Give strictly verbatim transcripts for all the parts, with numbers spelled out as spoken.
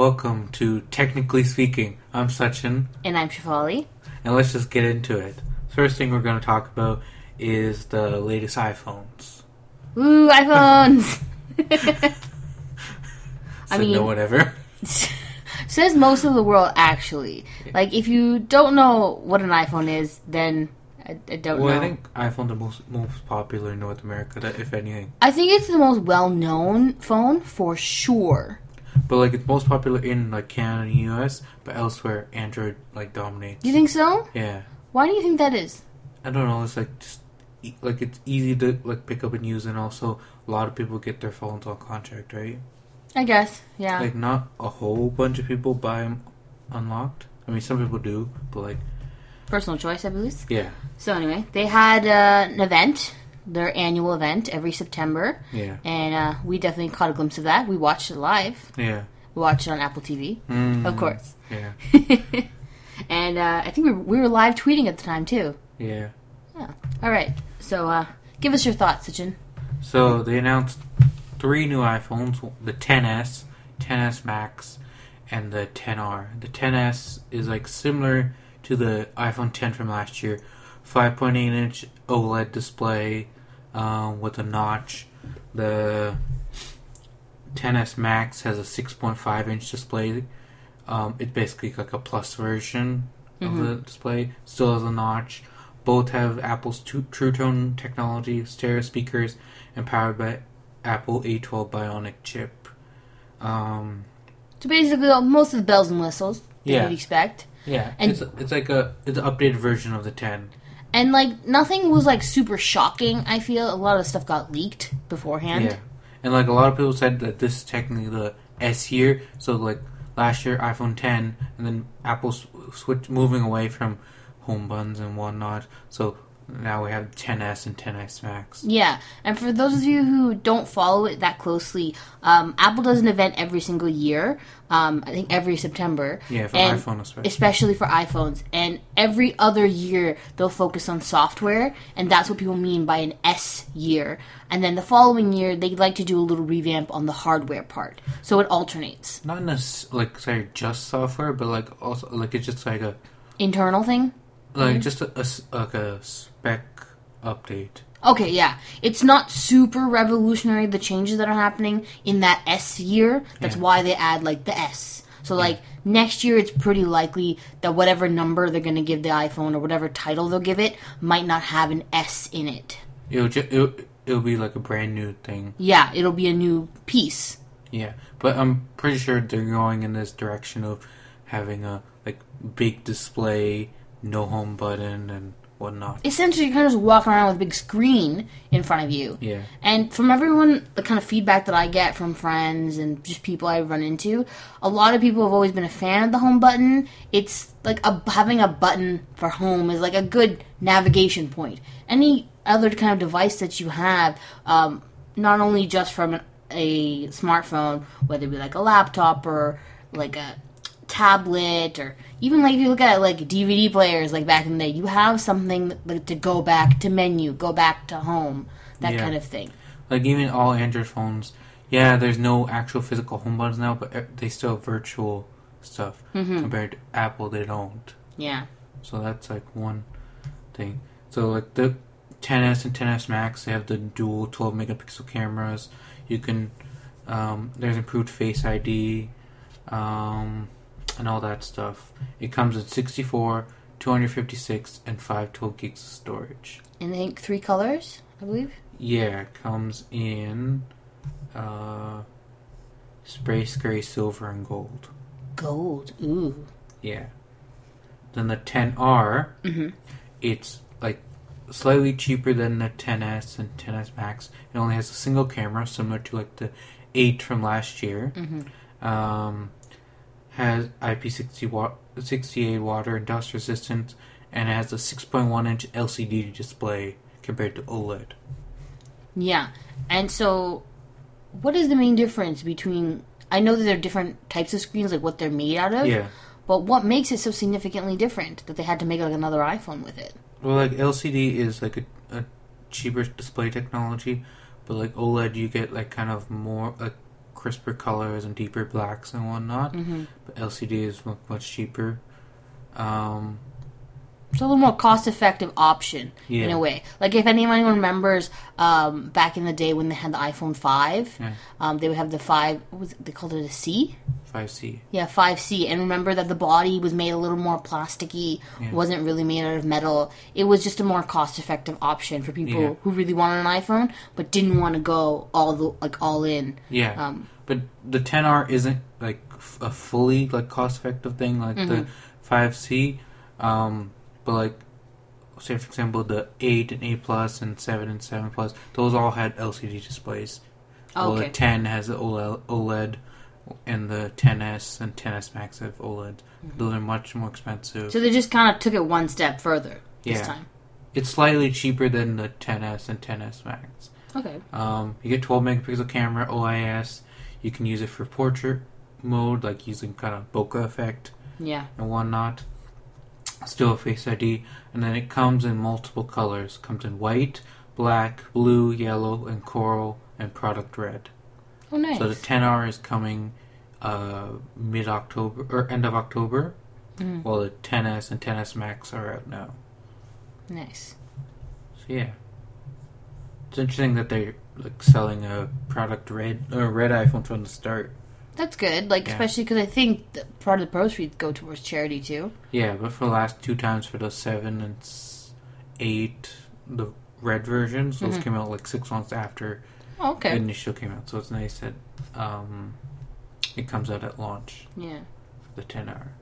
Welcome to Technically Speaking. I'm Sachin. And I'm Shafali. And let's just get into it. First thing we're going to talk about is the latest iPhones. Ooh, iPhones! I mean, no one ever. Says most of the world, actually. Like, if you don't know what an iPhone is, then I, I don't well, know. Well, I think iPhone's the most, most popular in North America, if anything. I think it's the most well-known phone, for sure. But, like, it's most popular in, like, Canada and U S, but elsewhere, Android, like, dominates. You think so? Yeah. Why do you think that is? I don't know. It's, like, just, e- like, it's easy to, like, pick up and use, and also a lot of people get their phones on contract, right? I guess, yeah. Like, not a whole bunch of people buy them unlocked. I mean, some people do, but, like... Personal choice, I believe. Yeah. So, anyway, they had uh, an event... Their annual event every September. Yeah. And uh, we definitely caught a glimpse of that. We watched it live. Yeah. We watched it on Apple T V. Mm. Of course. Yeah. And uh, I think we, we were live tweeting at the time, too. Yeah. Yeah. All right. So uh, give us your thoughts, Sachin. So they announced three new iPhones, the X S, X S Max, and the X R. The X S is like similar to the iPhone X from last year. five point eight inch OLED display um, with a notch. The X S Max has a six point five inch display. Um, it's basically like a plus version mm-hmm. of the display. Still has a notch. Both have Apple's two, True Tone technology, stereo speakers, and powered by Apple A twelve Bionic chip. Um, so basically, most of the bells and whistles that yeah. you'd expect. Yeah, and it's it's like a it's an updated version of the ten. And, like, nothing was, like, super shocking, I feel. A lot of stuff got leaked beforehand. Yeah. And, like, a lot of people said that this is technically the S year. So, like, last year, iPhone ten, and then Apple switch moving away from home buttons and whatnot. So, now we have X S and X S Max. Yeah. And for those of you who don't follow it that closely, um, Apple does an event every single year. Um, I think every September. Yeah, for and iPhone especially. Especially for iPhones. And every other year, they'll focus on software, and that's what people mean by an S year. And then the following year, they like to do a little revamp on the hardware part. So it alternates. Not necessarily, like, sorry, just software, but, like, also, like, it's just, like, a... Internal thing? Like, mm-hmm. just a, a, like a spec update. Okay, yeah. It's not super revolutionary, the changes that are happening in that S year. That's yeah. why they add, like, the S. So, yeah. like, next year it's pretty likely that whatever number they're going to give the iPhone or whatever title they'll give it might not have an S in it. It'll, ju- it'll, it'll be, like, a brand new thing. Yeah, it'll be a new piece. Yeah, but I'm pretty sure they're going in this direction of having a, like, big display... No home button and whatnot. Essentially, you're kind of just walking around with a big screen in front of you. Yeah. And from everyone, the kind of feedback that I get from friends and just people I run into, a lot of people have always been a fan of the home button. It's like a, having a button for home is like a good navigation point. Any other kind of device that you have, um, not only just from an, a smartphone, whether it be like a laptop or like a... tablet, or even like if you look at like D V D players, like back in the day, you have something like to go back to menu, go back to home, that yeah. kind of thing. Like even all Android phones, yeah, there's no actual physical home buttons now, but they still have virtual stuff mm-hmm. compared to Apple, they don't. Yeah. So that's like one thing. So like the X S and X S Max, they have the dual twelve megapixel cameras. You can, um, there's improved Face I D. Um... And all that stuff. It comes with sixty-four, two fifty-six, and five twelve gigs of storage. And I think three colors, I believe? Yeah, it comes in uh, space gray, silver, and gold. Gold, ooh. Yeah. Then the X R, mm-hmm. it's like slightly cheaper than the X S and X S Max. It only has a single camera, similar to like the eight from last year. Mm-hmm. Um... has I P sixty-eight water and dust resistance, and it has a six point one inch L C D display compared to OLED. Yeah, and so what is the main difference between... I know that there are different types of screens, like what they're made out of, yeah. but what makes it so significantly different that they had to make like another iPhone with it? Well, like L C D is like a, a cheaper display technology, but like OLED you get like kind of more... like crisper colors and deeper blacks and whatnot. Mm-hmm. But L C D is much cheaper. Um, it's a little more cost-effective option, yeah. in a way. Like, if anyone remembers um, back in the day when they had the iPhone five, yeah. um, they would have the five... What was it? They called it a C? five C. Yeah, five C. And remember that the body was made a little more plasticky, yeah. wasn't really made out of metal. It was just a more cost-effective option for people yeah. who really wanted an iPhone, but didn't want to go all the like all in. Yeah. Um, but the ten R isn't, like, f- a fully, like, cost-effective thing like mm-hmm. the five C. Um... But, like, say, for example, the eight and eight Plus and seven and seven Plus, those all had L C D displays. Oh, okay. The ten has the OLED, and the X S and X S Max have OLED. Mm-hmm. Those are much more expensive. So they just kind of took it one step further this yeah. time. It's slightly cheaper than the X S and X S Max. Okay. Um, you get twelve megapixel camera, O I S. You can use it for portrait mode, like using kind of bokeh effect. Yeah. And whatnot. Still a Face I D, and then it comes in multiple colors. It comes in white, black, blue, yellow, and coral, and product red. Oh, nice. So the ten R is coming uh, mid-October, or end of October, mm. while the X S and X S Max are out now. Nice. So, yeah. It's interesting that they're like selling a product red, or red iPhone from the start. That's good, like, yeah. especially because I think the part of the proceeds go towards charity, too. Yeah, but for the last two times, for those seven and eight, the red versions, mm-hmm. those came out, like, six months after oh, okay. the initial came out. So it's nice that um, it comes out at launch. Yeah. For the ten R.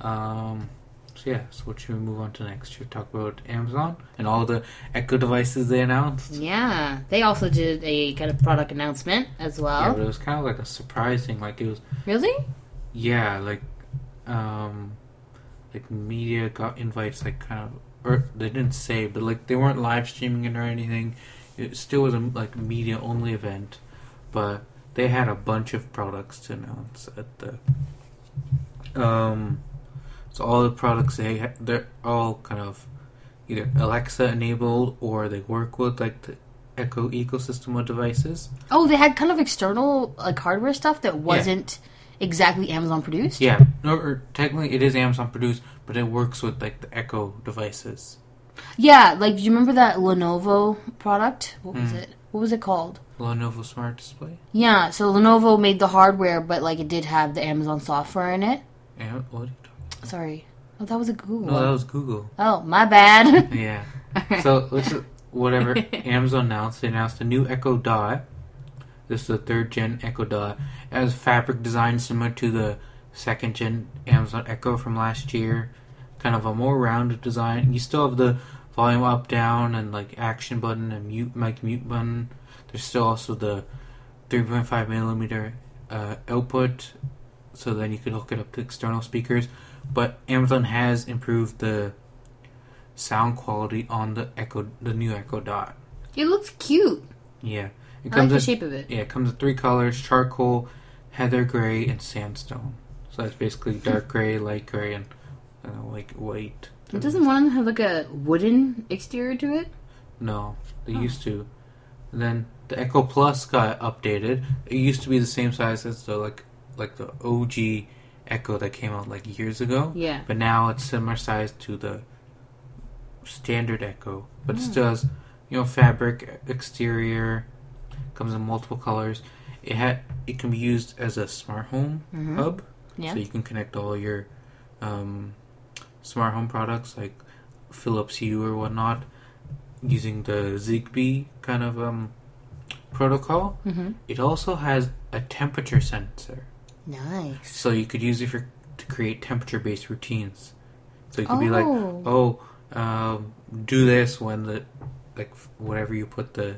Um, so, yeah, so what should we move on to next? Should we talk about Amazon and all the Echo devices they announced? Yeah. They also did a kind of product announcement as well. Yeah, but it was kind of like a surprising, like it was... Really? Yeah, like, um, like media got invites, like kind of, or they didn't say, but like they weren't live streaming it or anything. It still was a like media-only event, but they had a bunch of products to announce at the... Um... So all the products, they ha- they're all kind of either Alexa-enabled or they work with, like, the Echo ecosystem of devices. Oh, they had kind of external, like, hardware stuff that wasn't yeah. exactly Amazon-produced? Yeah. No, or technically, it is Amazon-produced, but it works with, like, the Echo devices. Yeah, like, do you remember that Lenovo product? What was mm. it? What was it called? Lenovo Smart Display? Yeah, so Lenovo made the hardware, but, like, it did have the Amazon software in it. Yeah, what? Sorry. Oh, that was a Google. No, that was Google. Oh, my bad. yeah. So, let's, whatever. Amazon announced, they announced a new Echo Dot. This is the third-gen Echo Dot. It has fabric design similar to the second-gen Amazon Echo from last year. Kind of a more rounded design. You still have the volume up, down, and, like, action button and mute mic mute button. There's still also the three point five millimeter uh, output. So then you could hook it up to external speakers. But Amazon has improved the sound quality on the Echo, the new Echo Dot. It looks cute. Yeah, it I comes like the in, shape of it. Yeah, it comes in three colors: charcoal, heather gray, and sandstone. So that's basically dark gray, light gray, and uh, like white. It doesn't one of them have like a wooden exterior to it? No, they oh. used to. And then the Echo Plus got updated. It used to be the same size as the like like the O G Echo that came out like years ago. Yeah. But now it's similar size to the standard Echo. But mm. it still has, you know, fabric exterior, comes in multiple colors. It had it can be used as a smart home mm-hmm. hub. Yeah. So you can connect all your um, smart home products like Philips Hue or whatnot using the Zigbee kind of um, protocol. Mm-hmm. It also has a temperature sensor. Nice. So you could use it for to create temperature-based routines. So you could oh. be like, oh, um, do this when the, like, whatever you put the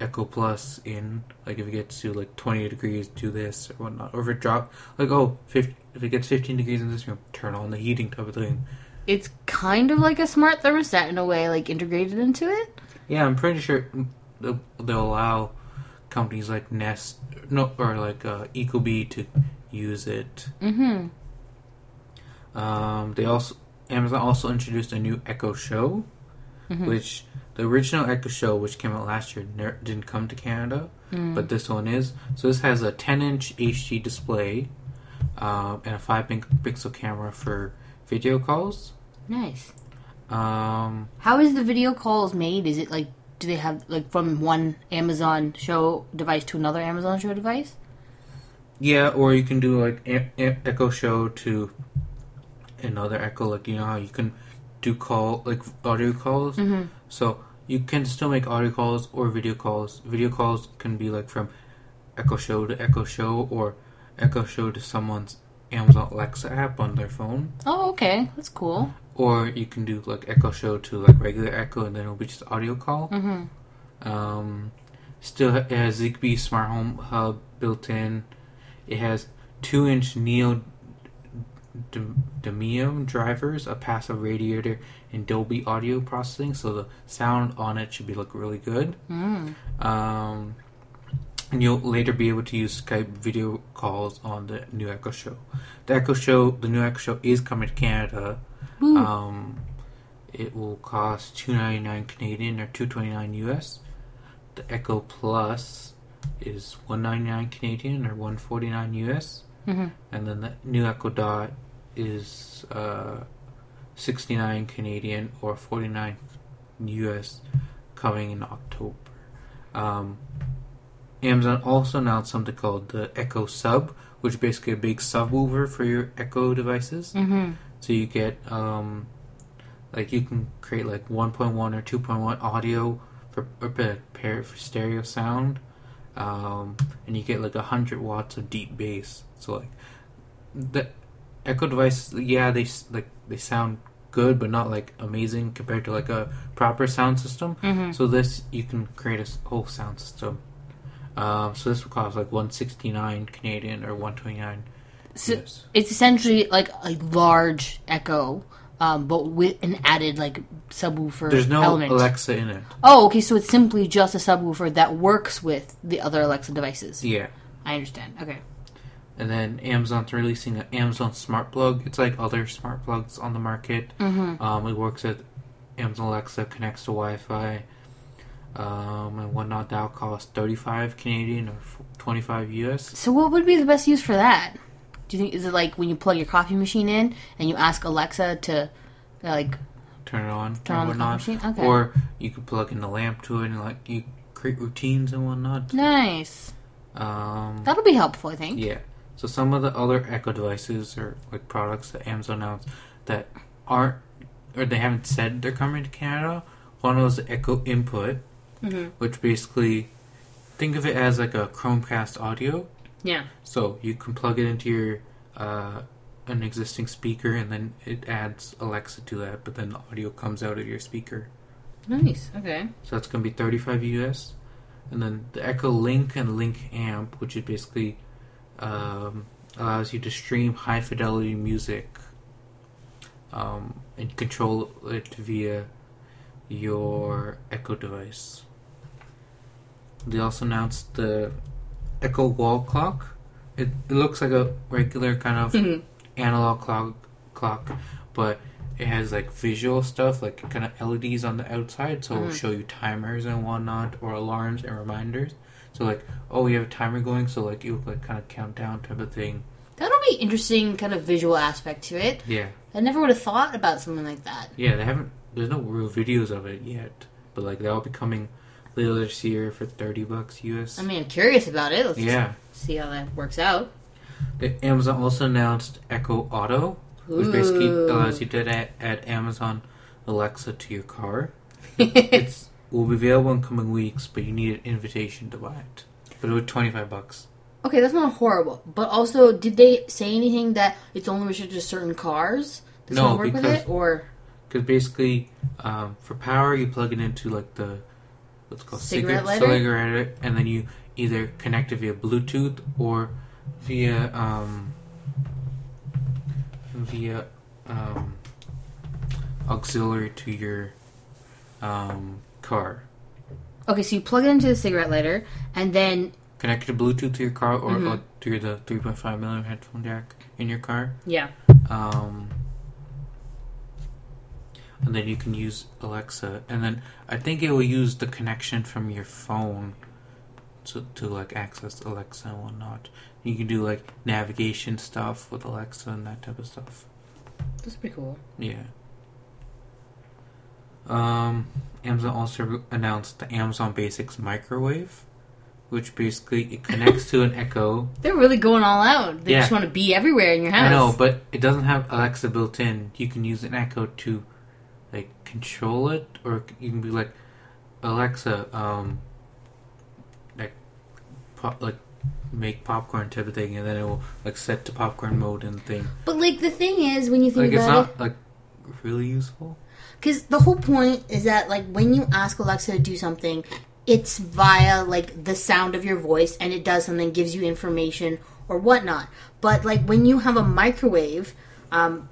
Echo Plus in, like, if it gets to, like, twenty degrees, do this, or whatnot. Or if it drops, like, oh, fifty, if it gets fifteen degrees in this room, turn on the heating type of thing. It's kind of like a smart thermostat in a way, like, integrated into it? Yeah, I'm pretty sure they'll, they'll allow companies like Nest, no, or like uh, Ecobee to use it. Mm-hmm. Um, they also Amazon also introduced a new Echo Show. mm-hmm. which the original Echo Show, which came out last year, ne- didn't come to Canada, mm. but this one is. So this has a ten-inch H D display uh, and a five-pixel camera for video calls. Nice. Um, How is the video calls made? Is it like, do they have, like, from one Amazon Show device to another Amazon Show device? Yeah, or you can do, like, a- a- Echo Show to another Echo. Like, you know how you can do call, like, audio calls? Mm-hmm. So you can still make audio calls or video calls. Video calls can be, like, from Echo Show to Echo Show or Echo Show to someone's Amazon Alexa app on their phone. Oh, okay. That's cool. Or you can do, like, Echo Show to, like, regular Echo, and then it'll be just audio call. Mm-hmm. Um, still it has Zigbee Smart Home Hub built in. It has two-inch Neo Demium drivers, a passive radiator, and Dolby audio processing, so the sound on it should be, like, really good. Mm. Um, and you'll later be able to use Skype video calls on the new Echo Show. The Echo Show, the new Echo Show is coming to Canada. Mm. Um, it will cost two ninety-nine Canadian or two twenty-nine U S. The Echo Plus is one ninety-nine Canadian or one forty-nine U S. Mm-hmm. And then the new Echo Dot is uh, sixty-nine Canadian or forty-nine U S, coming in October. Um, Amazon also announced something called the Echo Sub, which is basically a big subwoofer for your Echo devices. Mm-hmm. So you get, um, like, you can create, like, one point one or two point one audio for, or pair for stereo sound. Um, and you get, like, one hundred watts of deep bass. So, like, the Echo device, yeah, they, like, they sound good, but not, like, amazing compared to, like, a proper sound system. Mm-hmm. So this, you can create a whole sound system. Um, so this will cost, like, one sixty-nine Canadian or one twenty-nine. So yes. It's essentially like a large Echo, um, but with an added, like, subwoofer. There's no element. Alexa in it. Oh, okay. So it's simply just a subwoofer that works with the other Alexa devices. Yeah, I understand. Okay. And then Amazon's releasing an Amazon Smart Plug. It's like other smart plugs on the market. Mm-hmm. Um, it works with Amazon Alexa, connects to Wi-Fi, um, and whatnot. That'll cost thirty-five Canadian or twenty-five U S. So what would be the best use for that? Do you think, is it like when you plug your coffee machine in and you ask Alexa to, like, turn it on, turn on the coffee machine? Okay. Or you could plug in the lamp to it and, like, you create routines and whatnot. Nice. Um, That'll be helpful, I think. Yeah. So some of the other Echo devices or, like, products that Amazon announced that aren't, or they haven't said they're coming to Canada. One was the Echo Input, mm-hmm. which basically, think of it as, like, a Chromecast audio. Yeah. So you can plug it into your uh, an existing speaker, and then it adds Alexa to that, but then the audio comes out of your speaker. Nice. Okay. So that's going to be thirty-five U S, and then the Echo Link and Link Amp, which is basically um, allows you to stream high fidelity music um, and control it via your Echo device. They also announced the Echo wall clock. It, it looks like a regular kind of mm-hmm. analog clock, clock, but it has, like, visual stuff, like, kind of L E Ds on the outside, so mm-hmm. it'll show you timers and whatnot, or alarms and reminders. So, like, oh, we have a timer going, so, like, it'll, like, kind of count down type of thing. That'll be interesting kind of visual aspect to it. Yeah. I never would have thought about something like that. Yeah, they haven't, there's no real videos of it yet, but, like, they'll be coming later this year for thirty bucks U S. I mean, I'm curious about it. Let's yeah. just see how that works out. The Amazon also announced Echo Auto, Ooh. Which basically allows you to add, add Amazon Alexa to your car. It will be available in coming weeks, but you need an invitation to buy it. But it was twenty-five bucks. Okay, that's not horrible. But also, did they say anything that it's only restricted to certain cars? Does no, work because with it, or? Because basically, um, for power, you plug it into, like, the what's called cigarette lighter? cigarette, and then you either connect it via Bluetooth or via um, via um, auxiliary to your um, car. Okay, so you plug it into the cigarette lighter, and then connect to Bluetooth to your car, or, mm-hmm. or through the three point five millimeter headphone jack in your car. Yeah. Um, and then you can use Alexa, and then I think it will use the connection from your phone to, to like access Alexa and whatnot. You can do like navigation stuff with Alexa and that type of stuff. That's pretty cool. Yeah. Um, Amazon also announced the Amazon Basics microwave, which basically it connects to an Echo. They're really going all out. They yeah. just want to be everywhere in your house. I know, but it doesn't have Alexa built in. You can use an Echo to like control it, or you can be like, Alexa, um, like, pop, like make popcorn type of thing, and then it will like set to popcorn mode and thing. But like the thing is, when you think like, about it, it's not it, like really useful. Because the whole point is that, like, when you ask Alexa to do something, it's via, like, the sound of your voice, and it does something, gives you information or whatnot. But, like, when you have a microwave, um,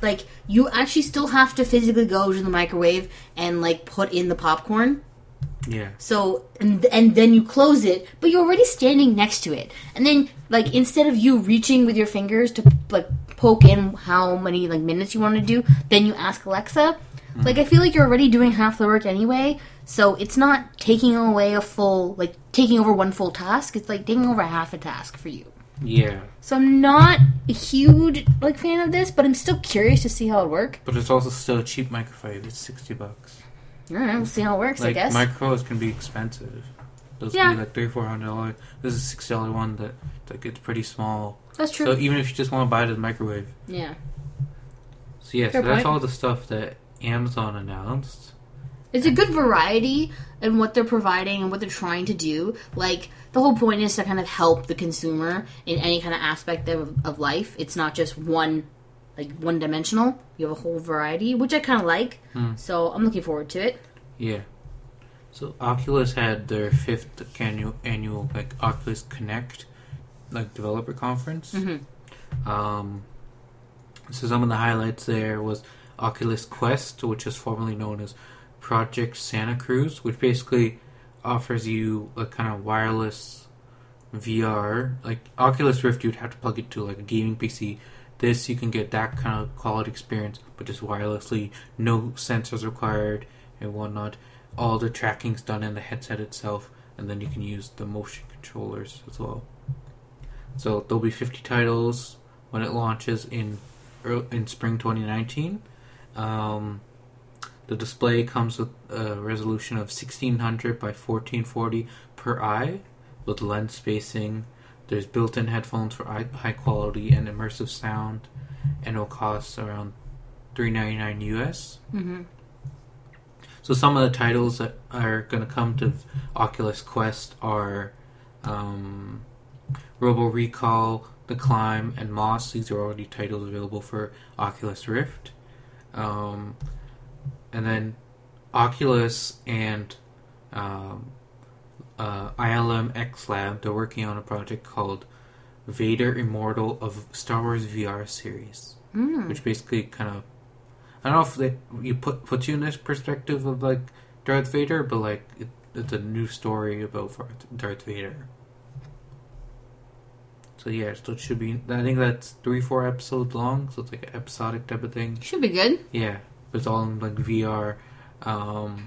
like, you actually still have to physically go to the microwave and, like, put in the popcorn. Yeah. So, and, and then you close it, but you're already standing next to it. And then, like, instead of you reaching with your fingers to, like, poke in how many, like, minutes you want to do, then you ask Alexa. Mm. Like, I feel like you're already doing half the work anyway, so it's not taking away a full, like, taking over one full task. It's, like, taking over half a task for you. Yeah. So I'm not a huge, like, fan of this, but I'm still curious to see how it works. But it's also still a cheap microwave. It's sixty bucks. I don't know. We'll see how it works, like, I guess. Like, microwaves can be expensive. Those yeah. can be, like, three hundred dollars, four hundred dollars. This is a six dollar one that, like, it's pretty small. That's true. So even if you just want to buy it as a microwave. Yeah. So, yeah, Fair so point. That's all the stuff that Amazon announced. It's a good variety in what they're providing and what they're trying to do. Like, the whole point is to kind of help the consumer in any kind of aspect of, of life. It's not just one, like, one-dimensional. You have a whole variety, which I kind of like. Mm. So I'm looking forward to it. Yeah. So Oculus had their fifth annual, annual like, Oculus Connect, like, developer conference. Mm-hmm. Um, so some of the highlights there was Oculus Quest, which is formerly known as Project Santa Cruz, which basically offers you a kind of wireless V R. Like, Oculus Rift, you'd have to plug it to, like, a gaming P C. This, you can get that kind of quality experience, but just wirelessly. No sensors required and whatnot. All the tracking's done in the headset itself, and then you can use the motion controllers as well. So there'll be fifty titles when it launches in early, in spring twenty nineteen. Um... The display comes with a resolution of sixteen hundred by fourteen forty per eye with lens spacing. There's built-in headphones for high quality and immersive sound, and it'll cost around three ninety-nine U S. Mm-hmm. So some of the titles that are going to come to Oculus Quest are um, Robo Recall, The Climb, and Moss. These are already titles available for Oculus Rift. Um... And then Oculus and um, uh, I L M X Lab, they're working on a project called Vader Immortal of Star Wars V R series. Mm. Which basically kind of, I don't know if they, you put puts you in this perspective of, like, Darth Vader, but, like, it, it's a new story about Darth Vader. So yeah, so it should be, I think that's three, four episodes long, so it's like an episodic type of thing. Should be good. Yeah. It's all in, like, V R. Um,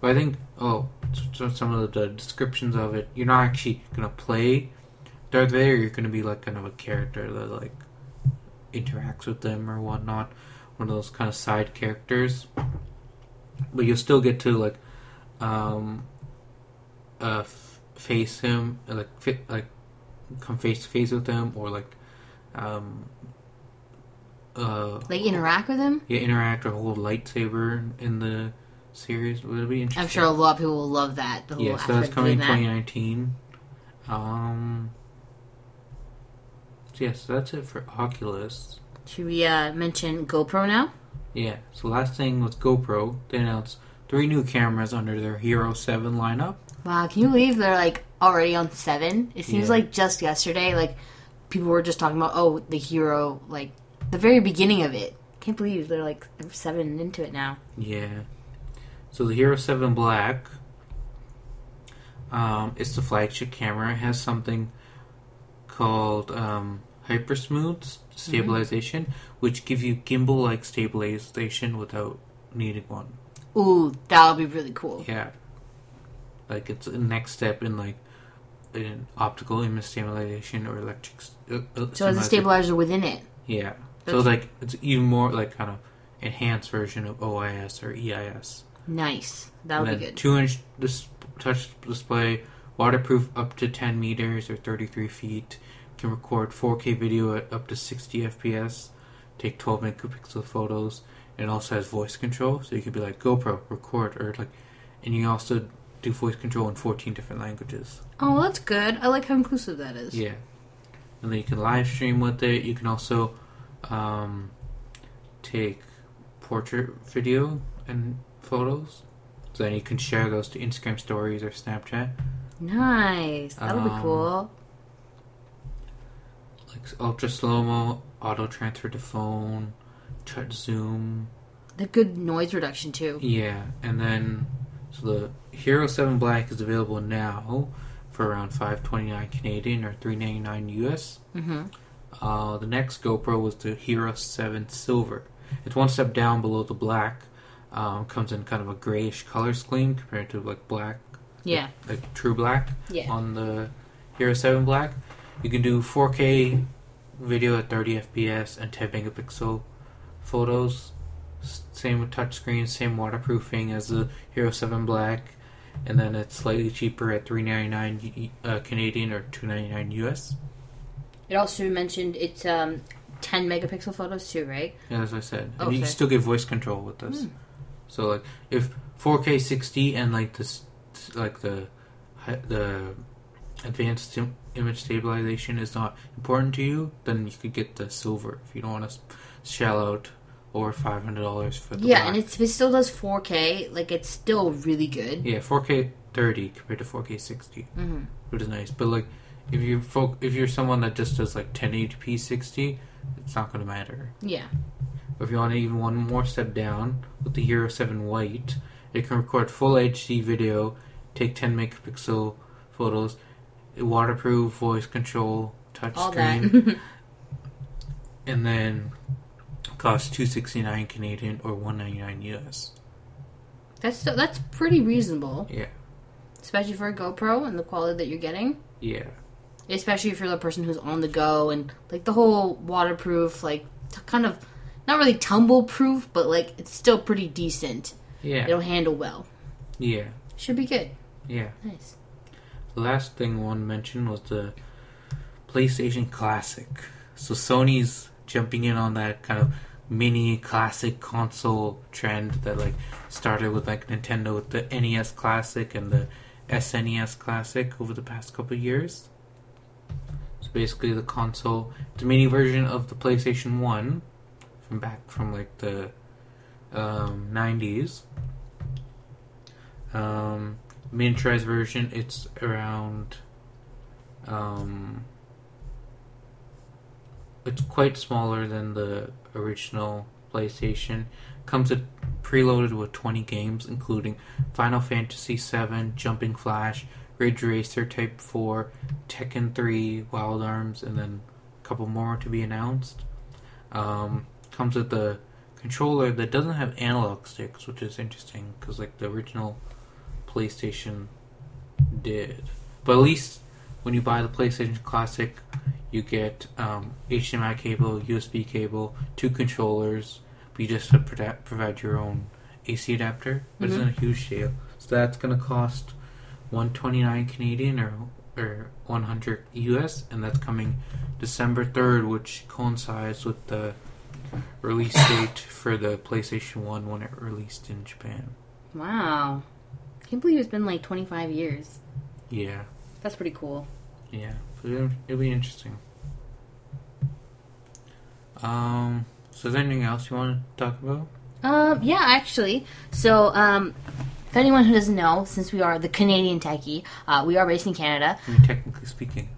but I think, oh, so some of the descriptions of it, you're not actually going to play Darth Vader. You're going to be, like, kind of a character that, like, interacts with them or whatnot. One of those kind of side characters. But you'll still get to, like, um, uh, f- face him, like, fi- like, come face to face with him, or, like, um... Uh, like interact with him? Yeah, interact or hold lightsaber in the series. Would it be interesting? I'm sure a lot of people will love that. The whole yeah, so that's coming in that. twenty nineteen. Um, so yeah, so that's it for Oculus. Should we uh, mention GoPro now? Yeah, so last thing was GoPro. They announced three new cameras under their Hero seven lineup. Wow, can you believe they're, like, already on seven? It seems yeah. like just yesterday, like, people were just talking about, oh, the Hero, like, the very beginning of it. Can't believe they're, like, seven into it now. Yeah. So the Hero seven Black, um, it's the flagship camera. It has something called um, hypersmooth stabilization, mm-hmm. which gives you gimbal-like stabilization without needing one. Ooh, that'll be really cool. Yeah. Like, it's the next step in, like, in optical image stabilization or electric... Uh, so it has a stabilizer within it. Yeah. So, okay. like, it's even more, like, kind of enhanced version of O I S or E I S. Nice. That'll be good. two-inch dis- touch display, waterproof up to ten meters or thirty-three feet, can record four K video at up to sixty F P S, take twelve megapixel photos, and it also has voice control, so you could be like, GoPro, record, or like... And you also do voice control in fourteen different languages. Oh, that's good. I like how inclusive that is. Yeah. And then you can live stream with it. You can also um, take portrait video and photos. So then you can share those to Instagram stories or Snapchat. Nice. That'll um, be cool. Like ultra slow-mo, auto transfer to phone, touch zoom. The good noise reduction, too. Yeah. And then... So the Hero seven Black is available now for around five twenty-nine Canadian or three ninety-nine U S. Mm-hmm. Uh, the next GoPro was the Hero seven Silver. It's one step down below the Black. Um, comes in kind of a grayish color scheme compared to like black. Yeah. Like, like true black. Yeah. On the Hero seven Black, you can do four K video at thirty F P S and ten megapixel photos. Same with touchscreen, same waterproofing as the Hero seven Black, and then it's slightly cheaper at three ninety-nine uh, Canadian or two ninety-nine U S. It also mentioned it's um, ten megapixel photos too, right? Yeah, as I said. And okay. You can still get voice control with this. Mm. So like if four K sixty and like this, like the the advanced image stabilization is not important to you, then you could get the silver if you don't want to shell out over five hundred dollars for the yeah, black. And it's, if it still does four K, like, it's still really good. Yeah, four K thirty compared to four K sixty, mm-hmm. which is nice. But, like, if you're, folk, if you're someone that just does, like, ten eighty p sixty, it's not going to matter. Yeah. But if you want to even one more step down with the Hero seven White, it can record full H D video, take ten megapixel photos, waterproof, voice control, touchscreen. And then... costs two sixty-nine Canadian or one ninety-nine U S. That's still, that's pretty reasonable. Yeah. Especially for a GoPro and the quality that you're getting. Yeah. Especially if you're the person who's on the go and like the whole waterproof, like t- kind of not really tumble proof, but like it's still pretty decent. Yeah. It'll handle well. Yeah. Should be good. Yeah. Nice. The last thing I want to mention was the PlayStation Classic. So Sony's jumping in on that kind of mini classic console trend that like started with like Nintendo with the N E S Classic and the S N E S Classic over the past couple of years. So basically the console, it's a mini version of the PlayStation one from back from like the um, nineties. Um, miniaturized version, it's around um, it's quite smaller than the original PlayStation. Comes with, preloaded with twenty games, including Final Fantasy seven, Jumping Flash, Ridge Racer Type four, Tekken three, Wild Arms, and then a couple more to be announced. Um, comes with the controller that doesn't have analog sticks, which is interesting because like the original PlayStation did. But at least when you buy the PlayStation Classic, you get um, H D M I cable, U S B cable, two controllers, but you just have to provide your own A C adapter, which mm-hmm. isn't a huge deal. So that's going to cost one twenty-nine Canadian or or one hundred U S, and that's coming December third, which coincides with the release date for the PlayStation one when it released in Japan. Wow. I can't believe it's been like twenty-five years. Yeah. That's pretty cool. Yeah. It'll be interesting. Um, so is there anything else you want to talk about? Um, yeah, actually. So, um, if anyone who doesn't know, since we are the Canadian techie, uh, we are based in Canada. I mean, technically speaking.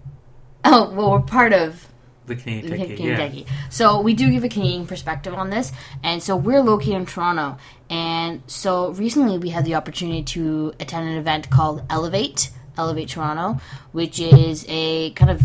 Oh, well, we're part of... The Canadian Techie, the Canadian yeah. Techie. So we do give a Canadian perspective on this. And so we're located in Toronto. And so recently we had the opportunity to attend an event called Elevate... Elevate Toronto, which is a kind of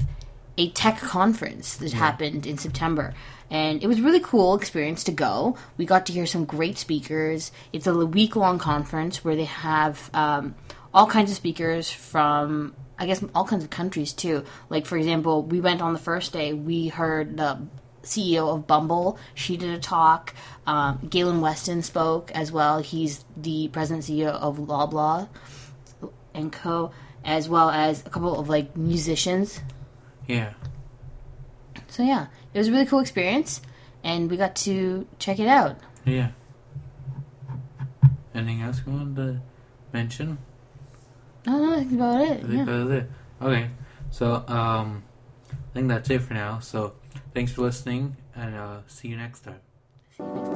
a tech conference that yeah. happened in September. And it was a really cool experience to go. We got to hear some great speakers. It's a week-long conference where they have um, all kinds of speakers from, I guess, all kinds of countries, too. Like, for example, we went on the first day. We heard the C E O of Bumble. She did a talk. Um, Galen Weston spoke as well. He's the president and C E O of Loblaw and Co., as well as a couple of, like, musicians. Yeah. So, yeah. It was a really cool experience, and we got to check it out. Yeah. Anything else you wanted to mention? No, no, that's about it. I think yeah. that was it. Okay. So, um, I think that's it for now. So, thanks for listening, and uh, see you next time. See you next time.